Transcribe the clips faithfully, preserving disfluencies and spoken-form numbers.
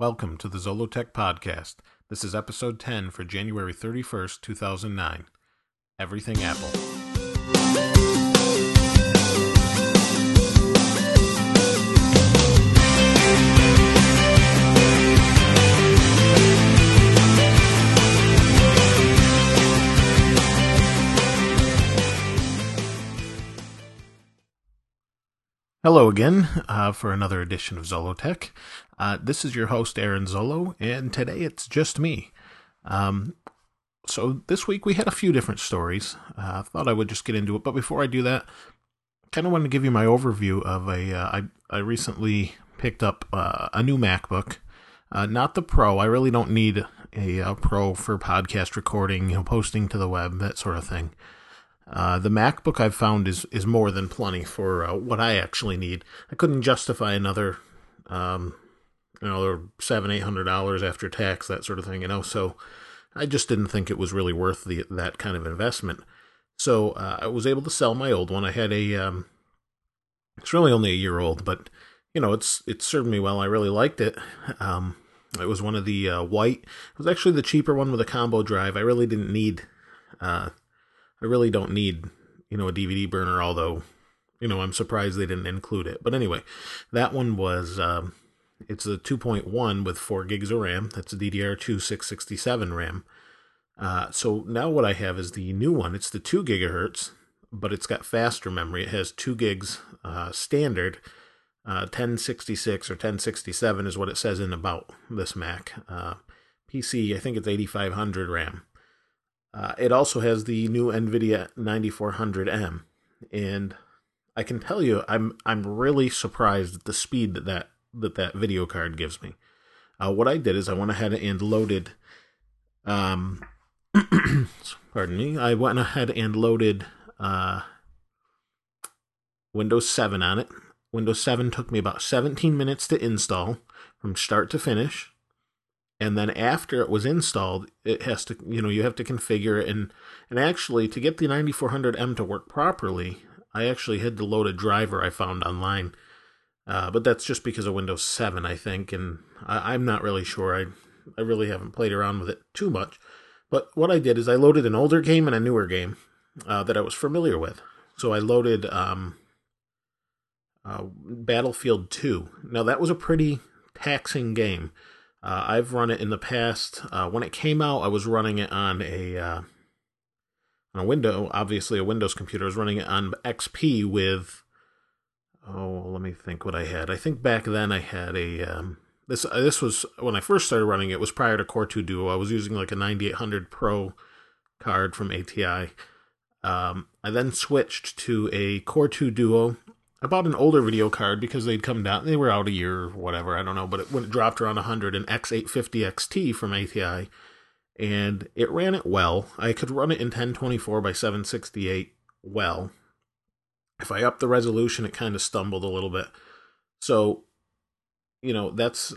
Welcome to the Zollotech Podcast. This is episode ten for January thirty-first, two thousand nine. Everything Apple. Hello again uh, for another edition of Zollotech. Uh, this is your host, Aaron Zolo, and today it's just me. Um, so this week we had a few different stories. I uh, thought I would just get into it, but before I do that, I kind of want to give you my overview of a... Uh, I, I recently picked up uh, a new MacBook, uh, not the Pro. I really don't need a, a Pro for podcast recording, you know, posting to the web, that sort of thing. Uh, the MacBook I've found is, is more than plenty for uh, what I actually need. I couldn't justify another, um, you know, seven, eight hundred dollars after tax, that sort of thing, you know. So I just didn't think it was really worth the that kind of investment. So uh, I was able to sell my old one. I had a, um, it's really only a year old, but you know, it's it served me well. I really liked it. Um, it was one of the uh, white. It was actually the cheaper one with a combo drive. I really didn't need. Uh, I really don't need, you know, a D V D burner, although, you know, I'm surprised they didn't include it. But anyway, that one was, um, it's a two point one with four gigs of RAM. That's a D D R two six sixty-seven RAM. Uh, so now what I have is the new one. It's the two gigahertz, but it's got faster memory. It has two gigs uh, standard. Uh, ten sixty-six or ten sixty-seven is what it says in about this Mac. Uh, P C, I think it's eighty-five hundred RAM. Uh, it also has the new Nvidia ninety-four hundred M, and I can tell you, I'm I'm really surprised at the speed that that, that, that video card gives me. Uh, what I did is I went ahead and loaded, um, pardon me, I went ahead and loaded uh, Windows seven on it. Windows seven took me about seventeen minutes to install from start to finish. And then after it was installed, it has to, you know, you have to configure it. And, and actually, to get the ninety-four hundred M to work properly, I actually had to load a driver I found online. Uh, but that's just because of Windows seven, I think. And I, I'm not really sure. I, I really haven't played around with it too much. But what I did is I loaded an older game and a newer game uh, that I was familiar with. So I loaded um, uh, Battlefield two. Now, that was a pretty taxing game. Uh, I've run it in the past. Uh, when it came out, I was running it on a uh, on a window, obviously a Windows computer. I was running it on X P with, oh, let me think what I had. I think back then I had a, um, this uh, this was, when I first started running it, was prior to Core two Duo. I was using like a ninety-eight hundred Pro card from A T I. Um, I then switched to a Core two Duo. I bought an older video card because they'd come down. They were out a year or whatever. I don't know. But it, when it dropped around one hundred, an X eight fifty X T from A T I. And it ran it well. I could run it in ten twenty-four by seven sixty-eight well. If I upped the resolution, it kind of stumbled a little bit. So, you know, that's...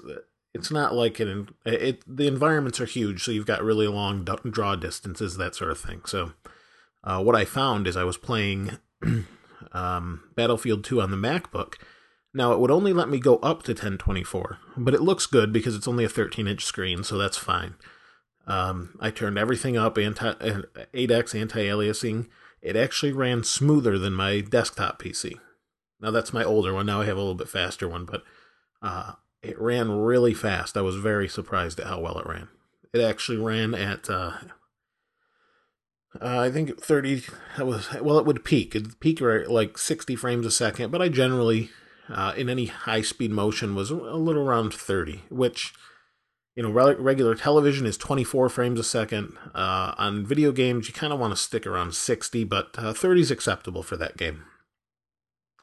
It's not like an... It, the environments are huge, so you've got really long draw distances, that sort of thing. So, uh, what I found is I was playing... Um, Battlefield two on the MacBook. Now, it would only let me go up to ten twenty-four, but it looks good because it's only a thirteen inch screen, so that's fine. Um, I turned everything up, anti- eight X anti-aliasing. It actually ran smoother than my desktop P C. Now, that's my older one. Now I have a little bit faster one, but uh, it ran really fast. I was very surprised at how well it ran. It actually ran at... Uh, Uh, I think thirty, that was, well, it would peak. It would peak at like sixty frames a second, but I generally, uh, in any high-speed motion, was a little around thirty, which, you know, regular television is twenty-four frames a second. Uh, on video games, you kind of want to stick around sixty, but uh, thirty is acceptable for that game.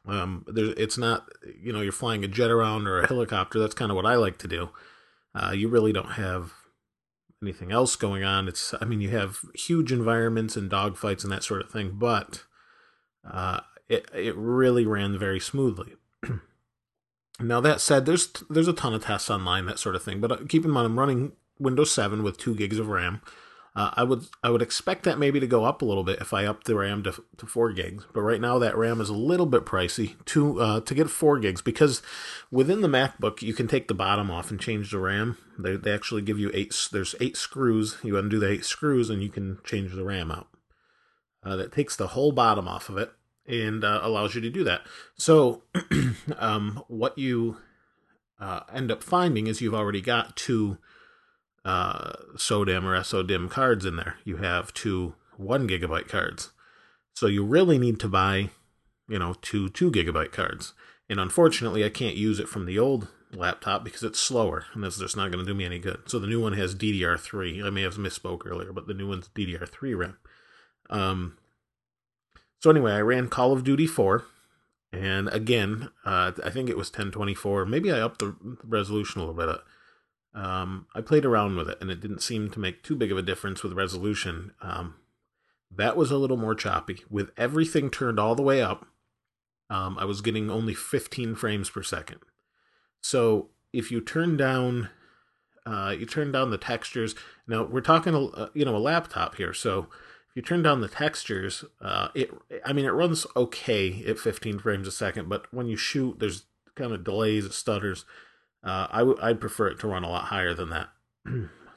Um, there, it's not, you know, you're flying a jet around or a helicopter. That's kind of what I like to do. Uh, you really don't have... anything else going on. It's, I mean, you have huge environments and dogfights and that sort of thing, but uh, it it really ran very smoothly. Now, that said, there's there's a ton of tests online, that sort of thing, but keep in mind, I'm running Windows seven with two gigs of RAM. Uh, I would I would expect that maybe to go up a little bit if I up the RAM to, to four gigs. But right now that RAM is a little bit pricey to uh, to get four gigs because within the MacBook you can take the bottom off and change the RAM. They they actually give you eight. There's eight screws. You undo the eight screws and you can change the RAM out. Uh, that takes the whole bottom off of it and uh, allows you to do that. So um, what you uh, end up finding is you've already got two uh SO D I M or S O D I M cards in there. You have two one gigabyte cards, so you really need to buy, you know, two two gigabyte cards. And unfortunately I can't use it from the old laptop because it's slower and that's just not going to do me any good. So the new one has D D R three. I may have misspoke earlier, but the new one's D D R three RAM. Um so anyway, I ran Call of Duty four, and again uh I think it was ten twenty-four. Maybe I upped the resolution a little bit. Um, I played around with it, and it didn't seem to make too big of a difference with resolution. Um, that was a little more choppy. With everything turned all the way up, um, I was getting only fifteen frames per second. So if you turn down, uh, you turn down the textures. Now we're talking, a, you know, a laptop here. So if you turn down the textures, uh, it, I mean, it runs okay at fifteen frames a second. But when you shoot, there's kind of delays, it stutters. Uh, I w- I'd prefer it to run a lot higher than that.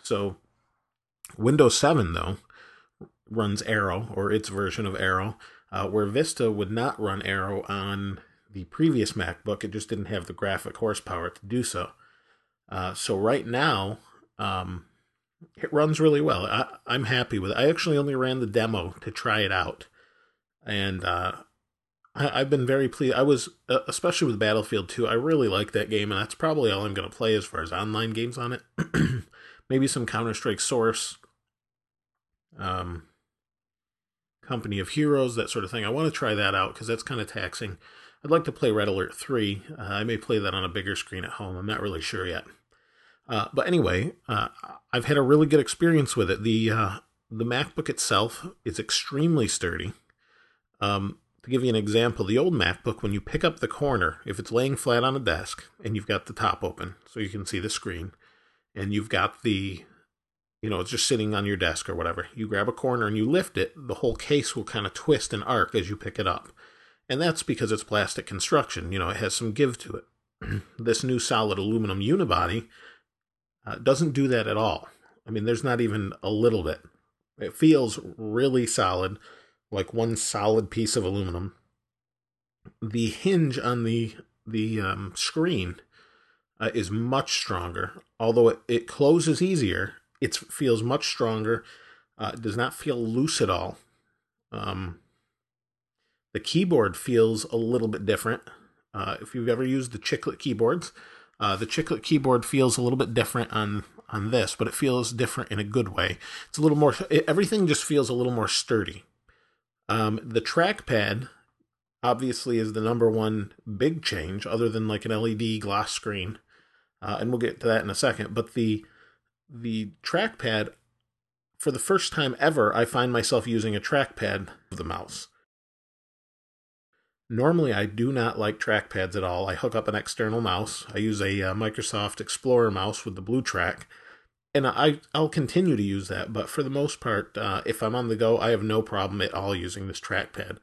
So Windows seven, though, runs Aero, or its version of Aero, uh, where Vista would not run Aero on the previous MacBook. It just didn't have the graphic horsepower to do so. Uh, so right now, um, it runs really well. I- I'm happy with it. I actually only ran the demo to try it out. And uh I've been very pleased. I was, especially with Battlefield two, I really like that game, and that's probably all I'm going to play as far as online games on it. Maybe some Counter-Strike Source, um, Company of Heroes, that sort of thing. I want to try that out, because that's kind of taxing. I'd like to play Red Alert three. Uh, I may play that on a bigger screen at home. I'm not really sure yet. Uh, but anyway, uh, I've had a really good experience with it. The, uh, the MacBook itself is extremely sturdy. Um... To give you an example, the old MacBook, when you pick up the corner, if it's laying flat on a desk and you've got the top open so you can see the screen and you've got the, you know, it's just sitting on your desk or whatever, you grab a corner and you lift it, the whole case will kind of twist and arc as you pick it up. And that's because it's plastic construction. You know, it has some give to it. This new solid aluminum unibody uh, doesn't do that at all. I mean, there's not even a little bit. It feels really solid. Like one solid piece of aluminum. The hinge on the the um, screen uh, is much stronger. Although it, it closes easier, it feels much stronger. Uh, it does not feel loose at all. Um, the keyboard feels a little bit different. Uh, if you've ever used the chiclet keyboards, uh, the chiclet keyboard feels a little bit different on on this, but it feels different in a good way. It's a little more. It, everything just feels a little more sturdy. Um, the trackpad obviously is the number one big change, other than like an L E D gloss screen, uh, and we'll get to that in a second. But the the trackpad, for the first time ever, I find myself using a trackpad of the mouse. Normally, I do not like trackpads at all. I hook up an external mouse. I use a uh, Microsoft Explorer mouse with the blue track. And I, I'll continue to use that, but for the most part, uh, if I'm on the go, I have no problem at all using this trackpad.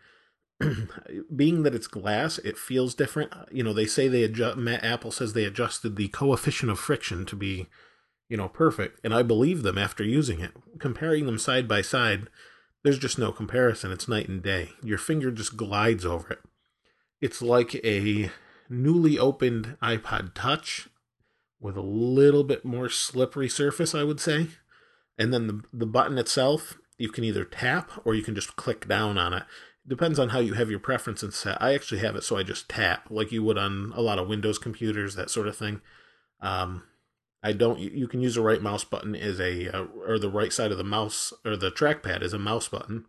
Being that it's glass, it feels different. You know, they say they adjust, Apple says they adjusted the coefficient of friction to be, you know, perfect. And I believe them after using it. Comparing them side by side, there's just no comparison. It's night and day. Your finger just glides over it. It's like a newly opened iPod Touch with a little bit more slippery surface, I would say. And then the the button itself, you can either tap or you can just click down on it. It depends on how you have your preferences set. I actually have it so I just tap, like you would on a lot of Windows computers, that sort of thing. Um, I don't. You can use the right mouse button as a, uh, or the right side of the mouse, or the trackpad as a mouse button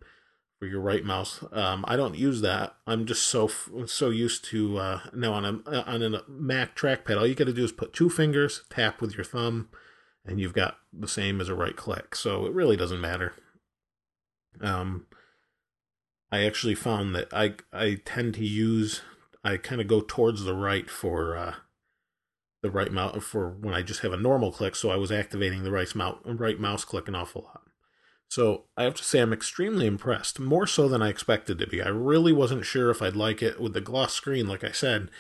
for your right mouse. Um, I don't use that. I'm just so so used to uh, now on a on a Mac trackpad. All you got to do is put two fingers, tap with your thumb, and you've got the same as a right click. So it really doesn't matter. Um, I actually found that I I tend to use I kind of go towards the right for uh, the right mouse for when I just have a normal click. So I was activating the right mouse right mouse click an awful lot. So I have to say I'm extremely impressed, more so than I expected to be. I really wasn't sure if I'd like it with the gloss screen, like I said.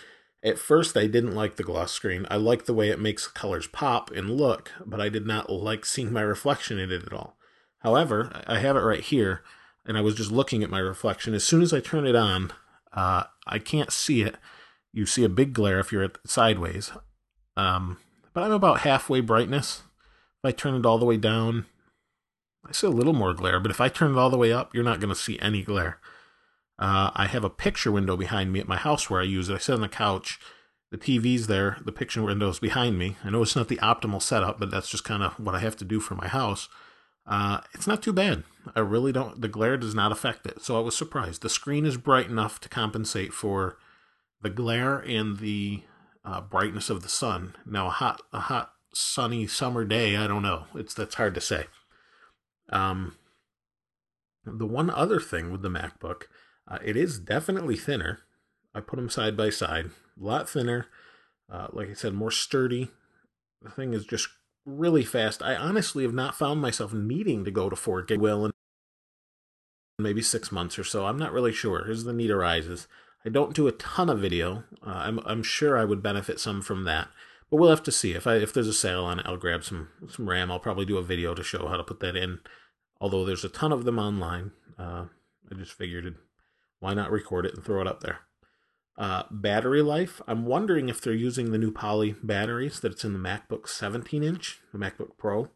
At first, I didn't like the gloss screen. I like the way it makes colors pop and look, but I did not like seeing my reflection in it at all. However, I have it right here, and I was just looking at my reflection. As soon as I turn it on, uh, I can't see it. You see a big glare if you're sideways. Um, but I'm about halfway brightness. If I turn it all the way down, I see a little more glare, but if I turn it all the way up, you're not going to see any glare. Uh, I have a picture window behind me at my house where I use it. I sit on the couch. The T V's there. The picture window's behind me. I know it's not the optimal setup, but that's just kind of what I have to do for my house. Uh, it's not too bad. I really don't. The glare does not affect it, so I was surprised. The screen is bright enough to compensate for the glare and the uh, brightness of the sun. Now, a hot, a hot, sunny summer day, I don't know. It's that's hard to say. Um, the one other thing with the MacBook. Uh, it is definitely thinner. I put them side by side. A lot thinner. Uh, like I said, more sturdy. The thing is just really fast. I honestly have not found myself needing to go to four gig. Will in maybe six months or so. I'm not really sure as the need arises. I don't do a ton of video. Uh, I'm I'm sure I would benefit some from that, but we'll have to see. If I if there's a sale on it, I'll grab some some RAM. I'll probably do a video to show how to put that in. Although there's a ton of them online, uh, I just figured it. Why not record it and throw it up there? Uh, battery life. I'm wondering if they're using the new poly batteries that's in the MacBook seventeen inch, the MacBook Pro.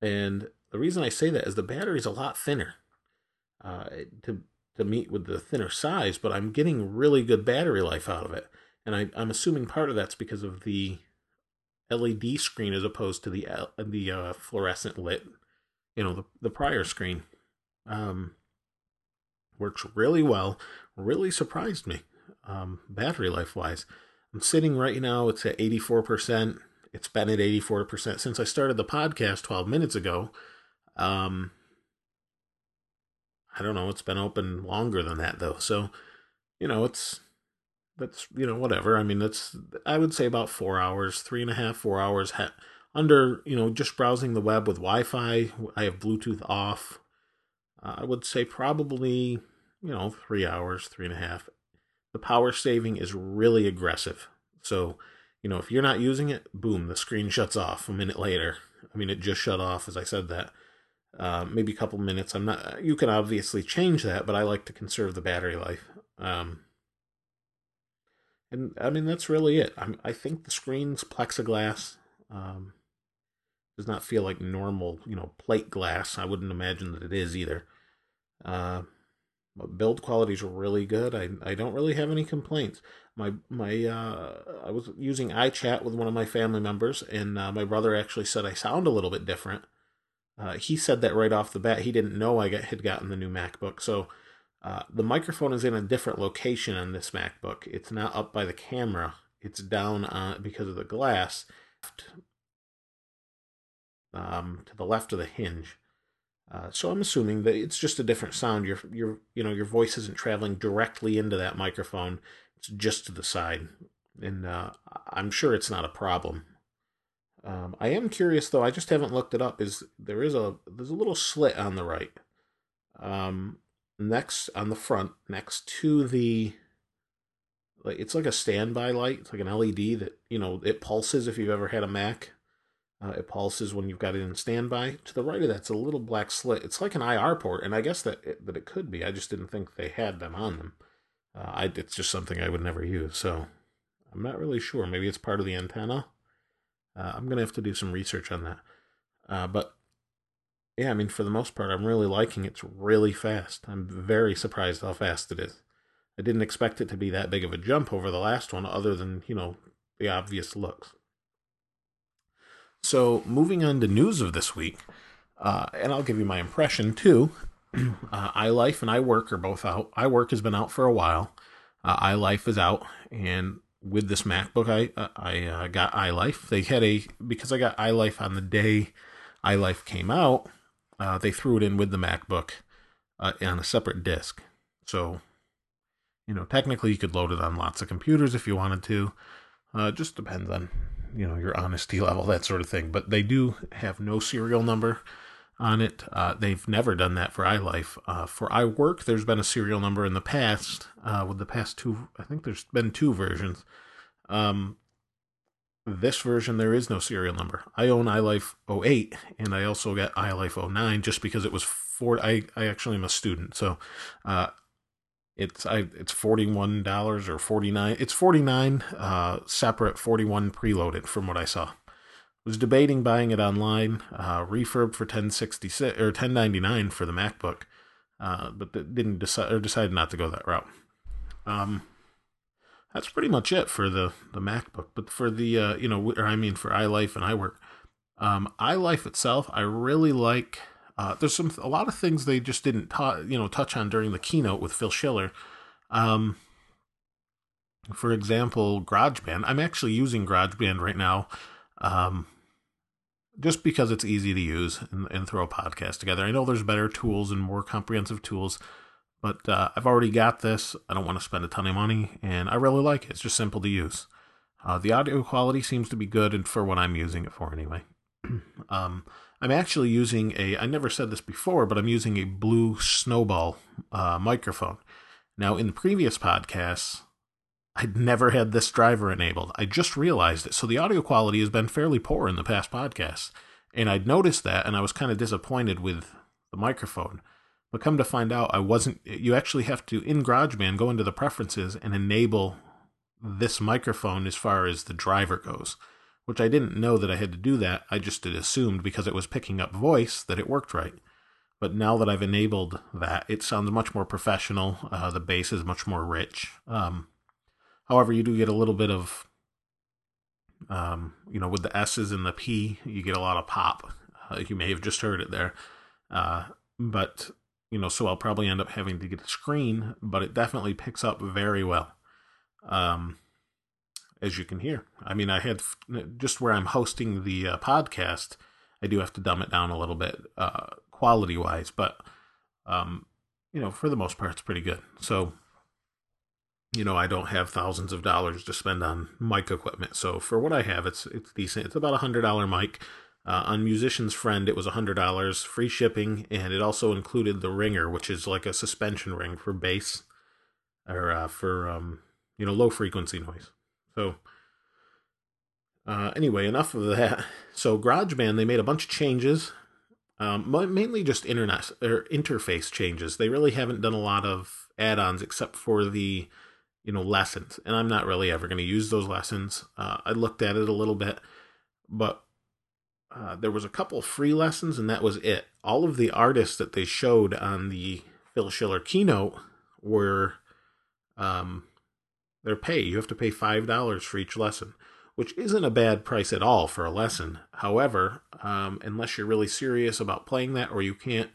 And the reason I say that is the battery's a lot thinner uh, to, to meet with the thinner size, but I'm getting really good battery life out of it. And I, I'm assuming part of that's because of the L E D screen as opposed to the, L, the uh, fluorescent lit, you know, the, the prior screen. Um... Works really well, really surprised me, um, battery life-wise. I'm sitting right now, it's at eighty-four percent. It's been at eighty-four percent since I started the podcast twelve minutes ago. Um, I don't know, it's been open longer than that, though. So, you know, it's, that's, you know, whatever. I mean, that's, I would say about four hours, three and a half, four hours ha- under, you know, just browsing the web with Wi-Fi. I have Bluetooth off. Uh, I would say probably, you know, three hours, three and a half. The power saving is really aggressive. So, you know, if you're not using it, boom, the screen shuts off a minute later. I mean, it just shut off as I said that. Uh, maybe a couple minutes. I'm not. You can obviously change that, but I like to conserve the battery life. Um, and I mean, that's really it. I'm, I think the screen's plexiglass. Um, Does not feel like normal, you know, plate glass. I wouldn't imagine that it is either. Uh, but build quality is really good. I I don't really have any complaints. My my uh, I was using iChat with one of my family members, and uh, my brother actually said I sound a little bit different. Uh, he said that right off the bat. He didn't know I got, had gotten the new MacBook. So uh, the microphone is in a different location on this MacBook. It's not up by the camera. It's down on because of the glass. Um, to the left of the hinge, uh, so I'm assuming that it's just a different sound. Your your you know your voice isn't traveling directly into that microphone; it's just to the side, and uh, I'm sure it's not a problem. Um, I am curious though; I just haven't looked it up. Is there is a there's a little slit on the right, um, next on the front, next to the like it's like a standby light. It's like an L E D that you know it pulses if you've ever had a Mac. Uh, it pulses when you've got it in standby. To the right of that's a little black slit. It's like an I R port, and I guess that it, that it could be. I just didn't think they had them on them. Uh, I, it's just something I would never use, so I'm not really sure. Maybe it's part of the antenna. Uh, I'm going to have to do some research on that. Uh, but, yeah, I mean, for the most part, I'm really liking it. It's really fast. I'm very surprised how fast it is. I didn't expect it to be that big of a jump over the last one, other than, you know, the obvious looks. So, moving on to news of this week, uh, and I'll give you my impression, too. uh, iLife and iWork are both out. iWork has been out for a while. Uh, iLife is out, and with this MacBook, I uh, I uh, got iLife. They had a, because I got iLife on the day iLife came out, uh, they threw it in with the MacBook uh, on a separate disk. So, you know, technically you could load it on lots of computers if you wanted to. Uh, just depends on... you know, your honesty level, that sort of thing. But they do have no serial number. on it. Uh, they've never done that for iLife. Uh, for iWork, there's been a serial number in the past, uh, with the past two, I think there's been two versions. Um, this version, there is no serial number. I own iLife oh eight, and I also got iLife oh nine just because it was four. I, I actually am a student, so uh, it's I it's forty-one dollars or forty-nine. It's forty-nine uh, separate, forty-one preloaded from what I saw. Was debating buying it online, uh, refurb for ten sixty-six or ten ninety-nine for the MacBook, uh, but didn't decide or decided not to go that route. Um, that's pretty much it for the the MacBook. But for the uh, you know, or I mean for iLife and iWork, um, iLife itself, I really like. Uh, there's some a lot of things they just didn't ta- you know touch on during the keynote with Phil Schiller. Um, for example, GarageBand. I'm actually using GarageBand right now. Um, just because it's easy to use and, and throw a podcast together. I know there's better tools and more comprehensive tools, but uh, I've already got this. I don't want to spend a ton of money, and I really like it. It's just simple to use. Uh, the audio quality seems to be good, and for what I'm using it for anyway. um, I'm actually using a, I never said this before, but I'm using a Blue Snowball uh, microphone. Now, in the previous podcasts, I'd never had this driver enabled. I just realized it. So the audio quality has been fairly poor in the past podcasts. And I'd noticed that, and I was kind of disappointed with the microphone. But come to find out, I wasn't. You actually have to, in GarageBand, go into the preferences and enable this microphone as far as the driver goes, which I didn't know that I had to do that. I just had assumed because it was picking up voice that it worked right. But now that I've enabled that, it sounds much more professional. Uh, the bass is much more rich. Um, However, you do get a little bit of, um, you know, with the S's and the P, you get a lot of pop. Uh, you may have just heard it there. Uh, but, you know, so I'll probably end up having to get a screen, but it definitely picks up very well, um, as you can hear. I mean, I had, just where I'm hosting the uh, podcast, I do have to dumb it down a little bit uh, quality-wise, but, um, you know, for the most part, it's pretty good. So, you know, I don't have thousands of dollars to spend on mic equipment. So for what I have, it's it's decent. It's about a one hundred dollars mic. Uh, on Musician's Friend, it was one hundred dollars, free shipping, and it also included the ringer, which is like a suspension ring for bass or uh, for, um, you know, low-frequency noise. So uh, anyway, enough of that. So GarageBand, they made a bunch of changes, um, mainly just internet or interface changes. They really haven't done a lot of add-ons except for the you know, lessons. And I'm not really ever going to use those lessons. Uh, I looked at it a little bit, but uh, there was a couple free lessons and that was it. All of the artists that they showed on the Phil Schiller keynote were, um, their pay. You have to pay five dollars for each lesson, which isn't a bad price at all for a lesson. However, um, unless you're really serious about playing that or you can't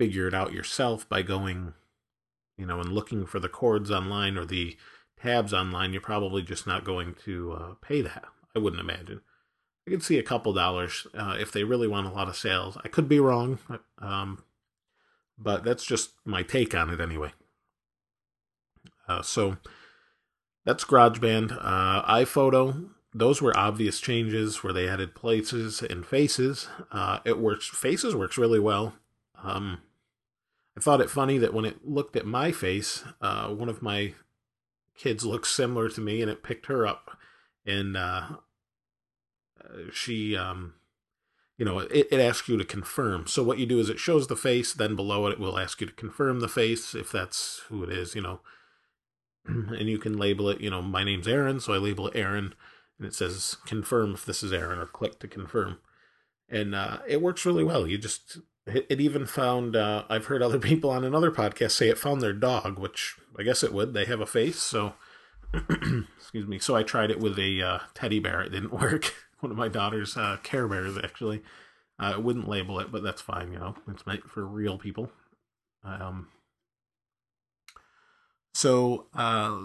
figure it out yourself by going you know, and looking for the chords online or the tabs online, you're probably just not going to uh, pay that. I wouldn't imagine. I could see a couple dollars uh, if they really want a lot of sales. I could be wrong, um, but that's just my take on it anyway. Uh, so that's GarageBand. Uh, iPhoto, those were obvious changes where they added places and faces. Uh, it works. Faces works really well. Um, I thought it funny that when it looked at my face, uh, one of my kids looked similar to me, and it picked her up, and uh, she, um, you know, it, it asks you to confirm. So what you do is it shows the face, then below it, it will ask you to confirm the face, if that's who it is, you know, and you can label it, you know, my name's Aaron, so I label it Aaron, and it says confirm if this is Aaron, or click to confirm, and uh, it works really well. You just... It even found, uh, I've heard other people on another podcast say it found their dog, which I guess it would. They have a face, so, excuse me. So I tried it with a uh, teddy bear. It didn't work. One of my daughter's uh, Care Bears, actually. Uh, I wouldn't label it, but that's fine, you know. It's meant for real people. Um. So, uh,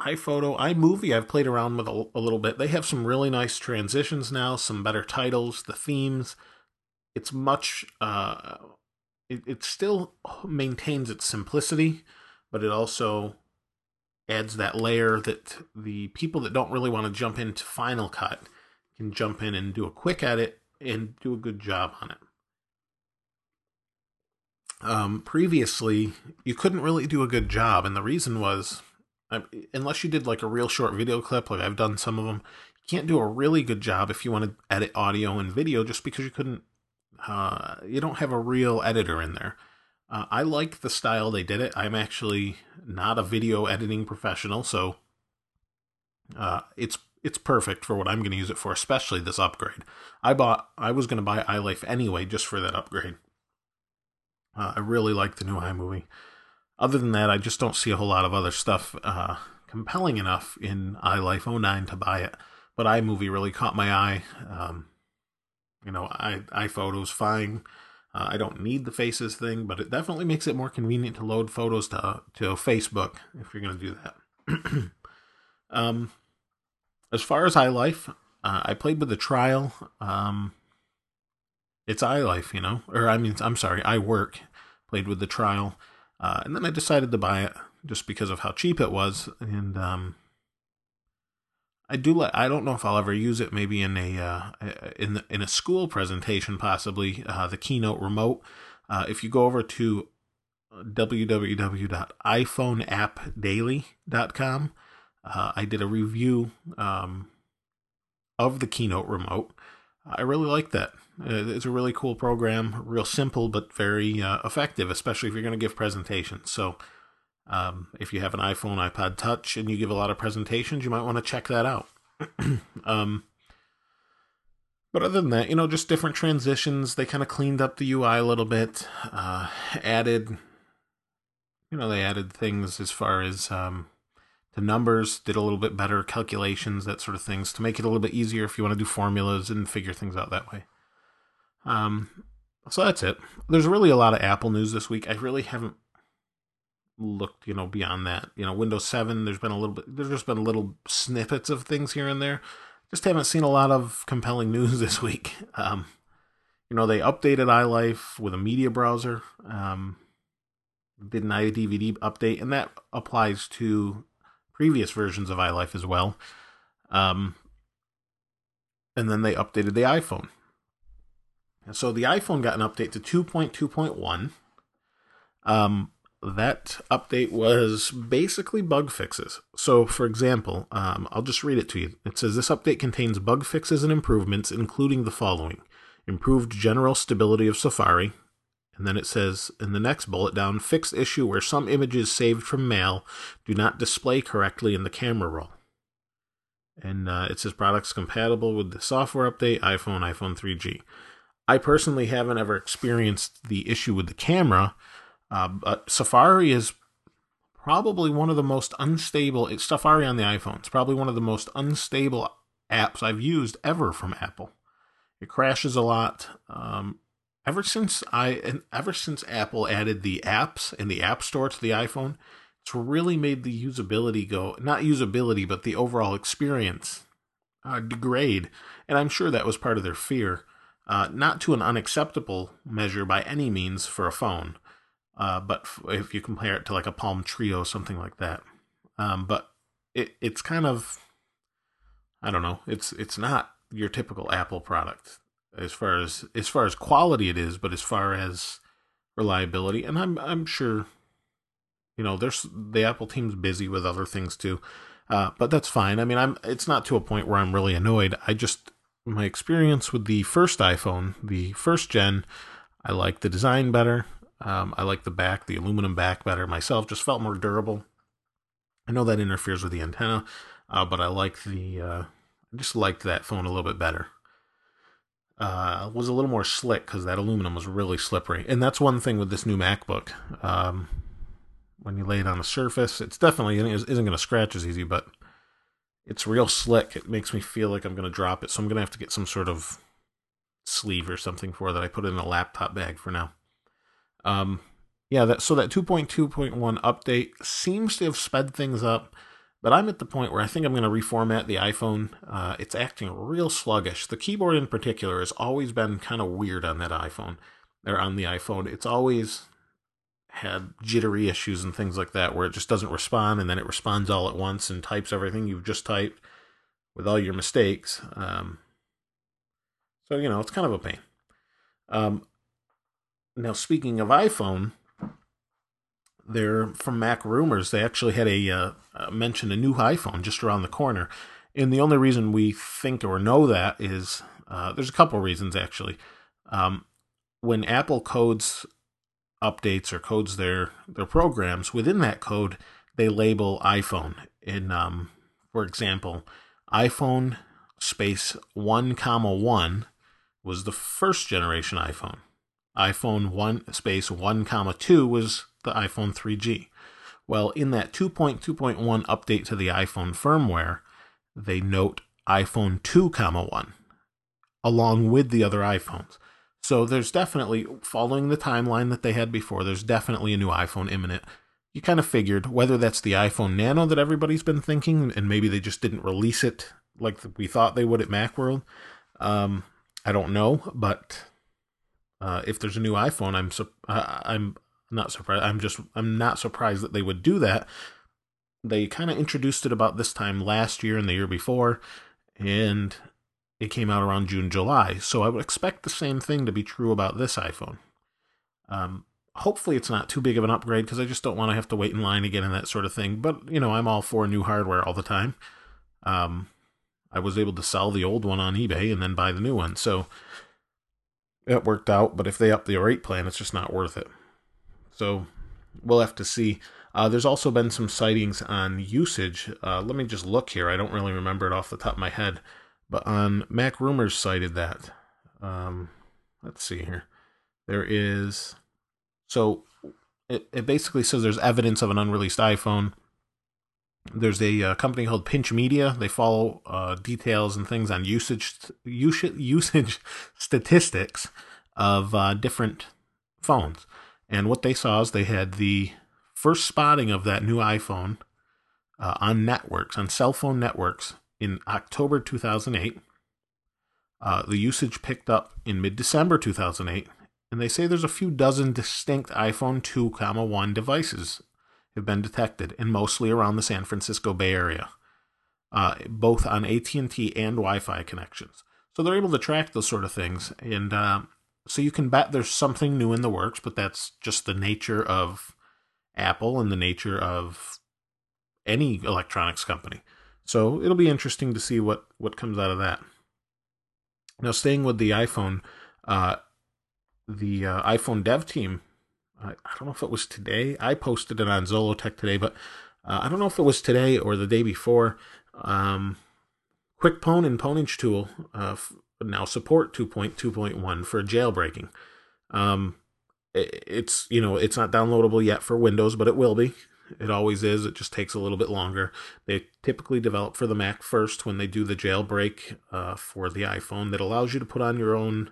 iPhoto, iMovie, I've played around with a, a little bit. They have some really nice transitions now, some better titles, the themes. It's much, uh, it, it still maintains its simplicity, but it also adds that layer that the people that don't really want to jump into Final Cut can jump in and do a quick edit and do a good job on it. um, previously, you couldn't really do a good job. And the reason was, I, unless you did like a real short video clip, like I've done some of them, you can't do a really good job if you want to edit audio and video just because you couldn't, uh, you don't have a real editor in there. Uh, I like the style they did it. I'm actually not a video editing professional, so uh, it's it's perfect for what I'm going to use it for, especially this upgrade. I bought I was going to buy iLife anyway just for that upgrade. Uh, I really like the new iMovie. Other than that, I just don't see a whole lot of other stuff uh, compelling enough in iLife oh nine to buy it. But iMovie really caught my eye. Um, you know, I iPhoto's fine. Uh, I don't need the faces thing, but it definitely makes it more convenient to load photos to to Facebook if you're going to do that. um, as far as iLife, uh, I played with the trial. Um, it's iLife, you know, or I mean, I'm sorry, iWork. Played with the trial, uh, and then I decided to buy it just because of how cheap it was. And um, I do like. I don't know if I'll ever use it. Maybe in a uh, in the, in a school presentation, possibly uh, the Keynote Remote. Uh, if you go over to w w w dot iphone app daily dot com, uh, I did a review um, of the Keynote Remote. I really like that. It's a really cool program, real simple but very uh, effective, especially if you're going to give presentations. So. Um, if you have an iPhone, iPod Touch, and you give a lot of presentations, you might want to check that out. um, but other than that, you know, just different transitions. They kind of cleaned up the U I a little bit, uh, added, you know, they added things as far as um, the numbers, did a little bit better calculations, that sort of things, to make it a little bit easier if you want to do formulas and figure things out that way. Um, so that's it. There's really a lot of Apple news this week. I really haven't looked, you know, beyond that. You know, Windows seven, there's been a little bit, there's just been little snippets of things here and there. Just haven't seen a lot of compelling news this week. Um, you know, they updated iLife with a media browser, um, did an iDVD update, and that applies to previous versions of iLife as well. Um, and then they updated the iPhone. And so the iPhone got an update to two point two point one. Um, That update was basically bug fixes. So, for example, um, I'll just read it to you. It says, this update contains bug fixes and improvements, including the following. Improved general stability of Safari. And then it says, in the next bullet down, fixed issue where some images saved from mail do not display correctly in the camera roll. And uh, it says, products compatible with the software update, iPhone, iPhone three G. I personally haven't ever experienced the issue with the camera, Uh, but Safari is probably one of the most unstable, it's Safari on the iPhone, it's probably one of the most unstable apps I've used ever from Apple. It crashes a lot. Um, ever since I, and ever since Apple added the apps and the App Store to the iPhone, it's really made the usability go, not usability, but the overall experience uh, degrade. And I'm sure that was part of their fear, uh, not to an unacceptable measure by any means for a phone. Uh, but f- if you compare it to like a Palm Trio, something like that, um, but it it's kind of, I don't know, it's it's not your typical Apple product as far as as far as quality it is, but as far as reliability, and I'm I'm sure, you know, there's the Apple team's busy with other things too, uh, but that's fine. I mean, I'm it's not to a point where I'm really annoyed. I just my experience with the first iPhone, the first gen, I like the design better. Um, I like the back, the aluminum back better myself, just felt more durable. I know that interferes with the antenna, uh, but I like the, uh, I just liked that phone a little bit better. Uh, was a little more slick because that aluminum was really slippery. And that's one thing with this new MacBook. Um, when you lay it on a surface, it's definitely, it isn't going to scratch as easy, but it's real slick. It makes me feel like I'm going to drop it. So I'm going to have to get some sort of sleeve or something for that. I put it in a laptop bag for now. Um, yeah, that, so that two point two point one update seems to have sped things up, but I'm at the point where I think I'm going to reformat the iPhone. Uh, it's acting real sluggish. The keyboard in particular has always been kind of weird on that iPhone, or on the iPhone. It's always had jittery issues and things like that where it just doesn't respond, and then it responds all at once and types everything you've just typed with all your mistakes. Um, so, you know, it's kind of a pain. Um, Now, speaking of iPhone, they're from MacRumors. They actually had a uh, mentioned a new iPhone just around the corner. And the only reason we think or know that is uh, there's a couple reasons, actually. Um, when Apple codes updates or codes their, their programs, within that code, they label iPhone. In, um, for example, iPhone space one comma one was the first generation iPhone. iPhone one space one comma two was the iPhone three G. Well, in that two point two point one update to the iPhone firmware, they note iPhone two comma one along with the other iPhones. So there's definitely, following the timeline that they had before, there's definitely a new iPhone imminent. You kind of figured, whether that's the iPhone Nano that everybody's been thinking, and maybe they just didn't release it like we thought they would at Macworld. Um, I don't know, but uh, if there's a new iPhone, I'm su- uh, I'm not surprised. I'm just I'm not surprised that they would do that. They kind of introduced it about this time last year and the year before, and it came out around June, July. So I would expect the same thing to be true about this iPhone. Um, hopefully it's not too big of an upgrade, because I just don't want to have to wait in line again and that sort of thing. But, you know, I'm all for new hardware all the time. Um, I was able to sell the old one on eBay and then buy the new one. So it worked out, but if they up the rate plan, it's just not worth it. So we'll have to see. Uh, there's also been some sightings on usage. Uh, let me just look here. I don't really remember it off the top of my head. But on MacRumors cited that. Um, let's see here. There is... So it, it basically says there's evidence of an unreleased iPhone. There's a uh, company called Pinch Media. They follow uh, details and things on usage usage, usage statistics of uh, different phones. And what they saw is they had the... first spotting of that new iPhone uh, on networks, on cell phone networks, in October two thousand eight. Uh, the usage picked up in mid-December two thousand eight, and they say there's a few dozen distinct iPhone two, one devices have been detected, and mostly around the San Francisco Bay Area, uh, both on A T and T and Wi-Fi connections. So they're able to track those sort of things, and uh, so you can bet there's something new in the works, but that's just the nature of Apple and the nature of any electronics company. So it'll be interesting to see what, what comes out of that. Now, staying with the iPhone, uh, the uh, iPhone dev team, I, I don't know if it was today. I posted it on Zollotech today, but uh, I don't know if it was today or the day before. Um, quick pwn and pwnage tool uh, f- now support two point two point one for jailbreaking. Um, It's, you know, it's not downloadable yet for Windows, but it will be. It always is. It just takes a little bit longer. They typically develop for the Mac first when they do the jailbreak uh, for the iPhone that allows you to put on your own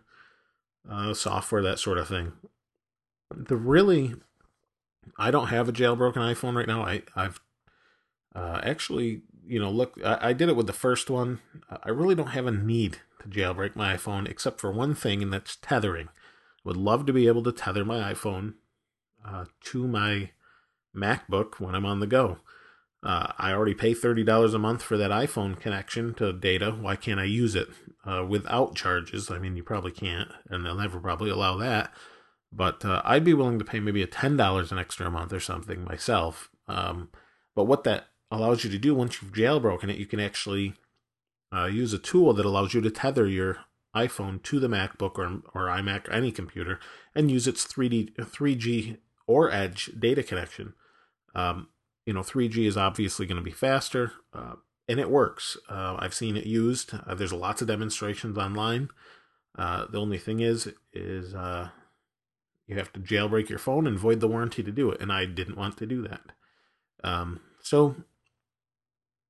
uh, software, that sort of thing. The really, I don't have a jailbroken iPhone right now. I, I've uh, actually, you know, look, I, I did it with the first one. I really don't have a need to jailbreak my iPhone except for one thing, and that's tethering. Would love to be able to tether my iPhone uh, to my MacBook when I'm on the go. Uh, I already pay thirty dollars a month for that iPhone connection to data. Why can't I use it uh, without charges? I mean, you probably can't, and they'll never probably allow that. But uh, I'd be willing to pay maybe a ten dollars an extra a month or something myself. Um, but what that allows you to do once you've jailbroken it, you can actually uh, use a tool that allows you to tether your iPhone to the MacBook or or iMac or any computer and use its three D, three G or Edge data connection. Um, you know, three G is obviously going to be faster, uh, and it works. Uh, I've seen it used. Uh, there's lots of demonstrations online. Uh, the only thing is, is uh, you have to jailbreak your phone and void the warranty to do it, and I didn't want to do that. Um, so...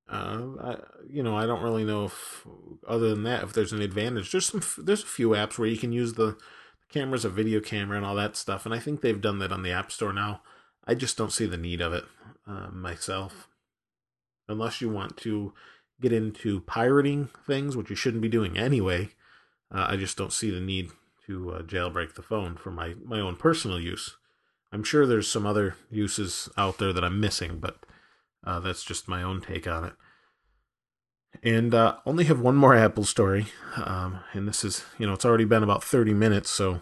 Uh, I, you know, I don't really know if, other than that, if there's an advantage. There's some, there's a few apps where you can use the cameras, a video camera, and all that stuff, and I think they've done that on the App Store now. I just don't see the need of it uh, myself, unless you want to get into pirating things, which you shouldn't be doing anyway. Uh, I just don't see the need to uh, jailbreak the phone for my, my own personal use. I'm sure there's some other uses out there that I'm missing, but Uh, that's just my own take on it. And uh, only have one more Apple story. Um, and this is, you know, it's already been about thirty minutes, so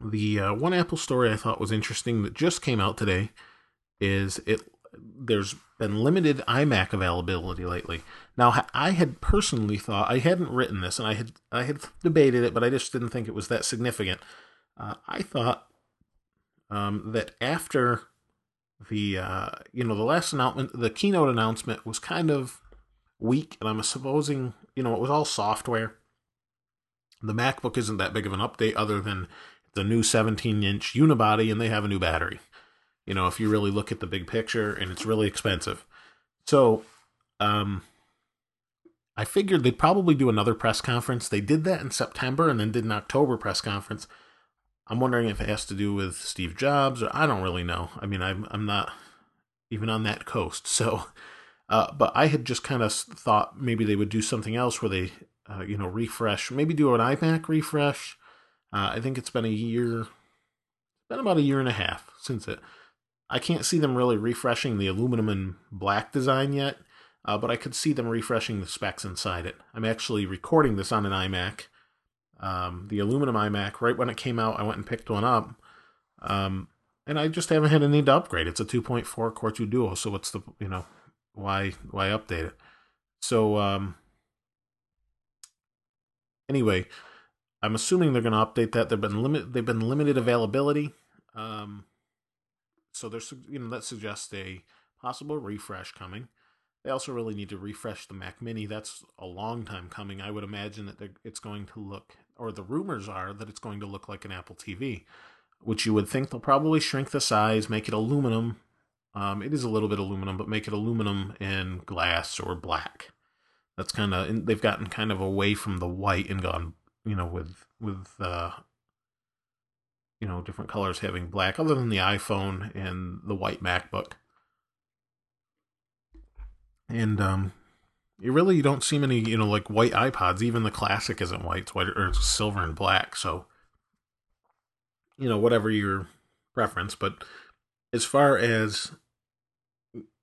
The uh, one Apple story I thought was interesting that just came out today is it. There's been limited iMac availability lately. Now, I had personally thought, I hadn't written this, and I had I had debated it, but I just didn't think it was that significant. Uh, I thought um, that after the uh, you know the last announcement, the keynote announcement was kind of weak, and I'm supposing you know it was all software. The MacBook isn't that big of an update, other than the new seventeen inch unibody, and they have a new battery. You know, if you really look at the big picture, and it's really expensive. So, um, I figured they'd probably do another press conference. They did that in September and then did an October press conference. I'm wondering if it has to do with Steve Jobs, or I don't really know. I mean, I'm, I'm not even on that coast. So, uh, but I had just kind of thought maybe they would do something else where they, uh, you know, refresh, maybe do an iMac refresh. Uh, I think it's been a year, been about a year and a half since it. I can't see them really refreshing the aluminum and black design yet, uh, but I could see them refreshing the specs inside it. I'm actually recording this on an iMac, um, the aluminum iMac. Right when it came out, I went and picked one up, um, and I just haven't had a need to upgrade. It's a two point four Core two Duo, so what's the, you know, why why update it? So um, anyway, I'm assuming they're going to update that. They've been limit they've been limited availability. Um, So there's, you know, that suggests a possible refresh coming. They also really need to refresh the Mac Mini. That's a long time coming. I would imagine that it's going to look, or the rumors are that it's going to look like an Apple T V, which you would think they'll probably shrink the size, make it aluminum. Um, it is a little bit aluminum, but make it aluminum and glass or black. That's kind of, they've gotten kind of away from the white and gone, you know, with, with, uh, you know, different colors having black, other than the iPhone and the white MacBook. And um, you really you don't see many, you know, like white iPods. Even the classic isn't white, it's white or it's silver and black. So, you know, whatever your preference. But as far as,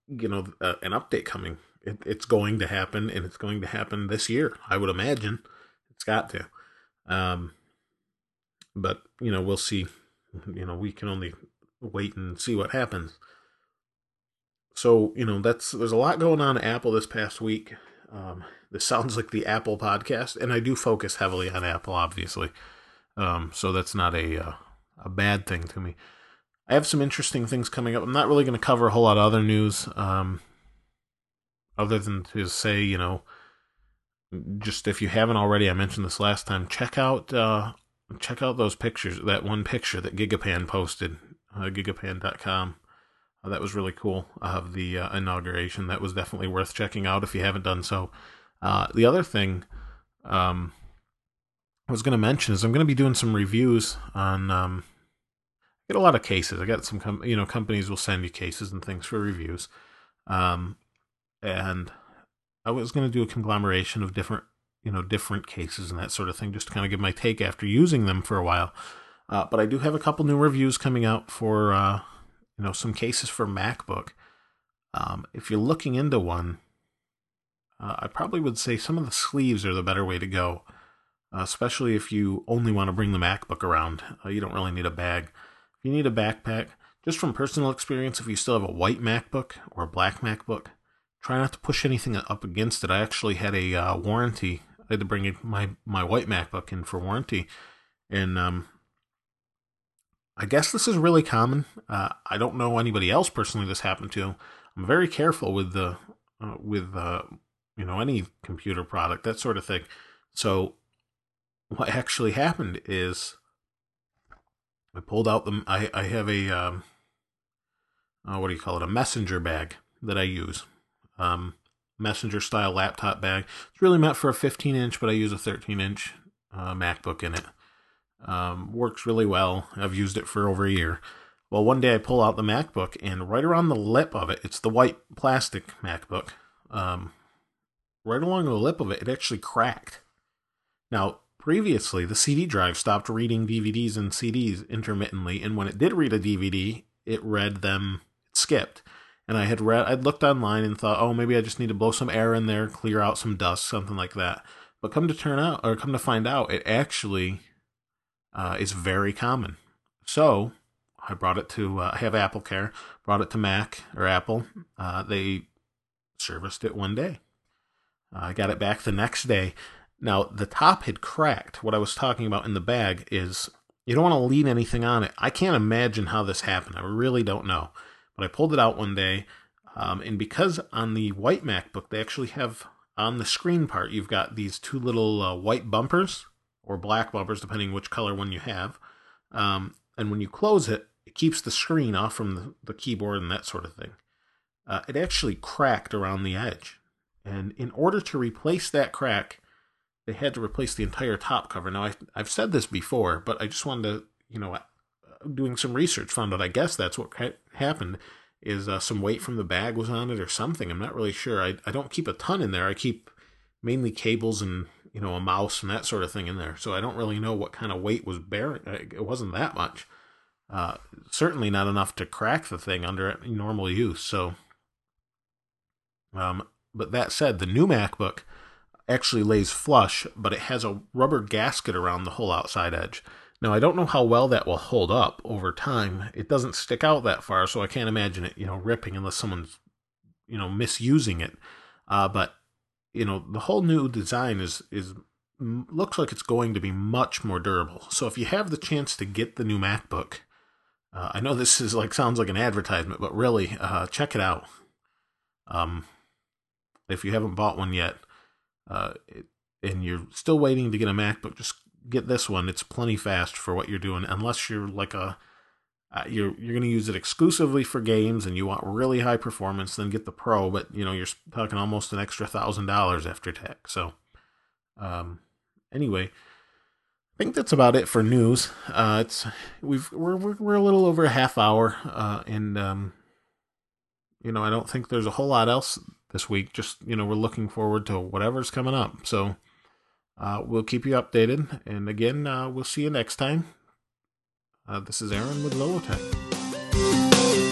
you know, uh, an update coming, it, it's going to happen, and it's going to happen this year. I would imagine it's got to. Um, But, you know, we'll see. You know, we can only wait and see what happens. So, you know, that's there's a lot going on at Apple this past week. Um, this sounds like the Apple podcast, and I do focus heavily on Apple, obviously. Um, so that's not a uh, a bad thing to me. I have some interesting things coming up. I'm not really going to cover a whole lot of other news, um, other than to say, you know, just if you haven't already, I mentioned this last time, check out... Uh, Check out those pictures, that one picture that Gigapan posted, uh, gigapan dot com. Uh, that was really cool of uh, the uh, inauguration. That was definitely worth checking out if you haven't done so. Uh, the other thing um, I was going to mention is I'm going to be doing some reviews on, um, I get a lot of cases. I got some, com you know, companies will send you cases and things for reviews. Um, and I was going to do a conglomeration of different you know, different cases and that sort of thing, just to kind of give my take after using them for a while. Uh, but I do have a couple new reviews coming out for, uh, you know, some cases for MacBook. Um, if you're looking into one, uh, I probably would say some of the sleeves are the better way to go, uh, especially if you only want to bring the MacBook around. Uh, you don't really need a bag. If you need a backpack, just from personal experience, if you still have a white MacBook or a black MacBook, try not to push anything up against it. I actually had a uh, warranty. I had to bring my, my white MacBook in for warranty. And um, I guess this is really common. Uh, I don't know anybody else personally this happened to. I'm very careful with the uh, with uh, you know any computer product, that sort of thing. So what actually happened is I pulled out the... I, I have a... Um, uh, what do you call it? A messenger bag that I use. Um, messenger style laptop bag. It's really meant for a fifteen inch, but I use a thirteen inch uh, MacBook in it. Um, works really well. I've used it for over a year. Well, one day I pull out the MacBook, and right around the lip of it, it's the white plastic MacBook. Um, right along the lip of it, it actually cracked. Now, previously, the C D drive stopped reading D V Ds and C Ds intermittently, and when it did read a D V D, it read them, it skipped. And I had read, I'd looked online and thought, oh, maybe I just need to blow some air in there, clear out some dust, something like that. But come to turn out, or come to find out, it actually uh, is very common. So I brought it to, uh, I have AppleCare, brought it to Mac or Apple. Uh, they serviced it one day. I uh, got it back the next day. Now, the top had cracked. What I was talking about in the bag is you don't want to lean anything on it. I can't imagine how this happened. I really don't know. But I pulled it out one day, um, and because on the white MacBook, they actually have on the screen part, you've got these two little uh, white bumpers or black bumpers, depending which color one you have. Um, and when you close it, it keeps the screen off from the, the keyboard and that sort of thing. Uh, it actually cracked around the edge. And in order to replace that crack, they had to replace the entire top cover. Now, I, I've said this before, but I just wanted to, you know, doing some research, found out I guess that's what happened, is uh, some weight from the bag was on it or something. I'm not really sure. I, I don't keep a ton in there. I keep mainly cables and, you know, a mouse and that sort of thing in there. So I don't really know what kind of weight was bearing. It wasn't that much. Uh, certainly not enough to crack the thing under normal use. So, um, but that said, the new MacBook actually lays flush, but it has a rubber gasket around the whole outside edge. Now, I don't know how well that will hold up over time. It doesn't stick out that far, so I can't imagine it, you know, ripping unless someone's, you know, misusing it. Uh, but, you know, the whole new design is is looks like it's going to be much more durable. So if you have the chance to get the new MacBook, uh, I know this is like sounds like an advertisement, but really, uh, check it out. Um, if you haven't bought one yet, uh, and you're still waiting to get a MacBook, just get this one. It's plenty fast for what you're doing, unless you're like a uh, you're you're going to use it exclusively for games and you want really high performance. Then get the Pro, but you know you're talking almost an extra thousand dollars after tax. So, um, anyway, I think that's about it for news. Uh, it's we've we're we're a little over a half hour, uh, and um, you know I don't think there's a whole lot else this week. Just you know we're looking forward to whatever's coming up. So. Uh, we'll keep you updated, and again, uh, we'll see you next time. Uh, this is Aaron with Zollotech.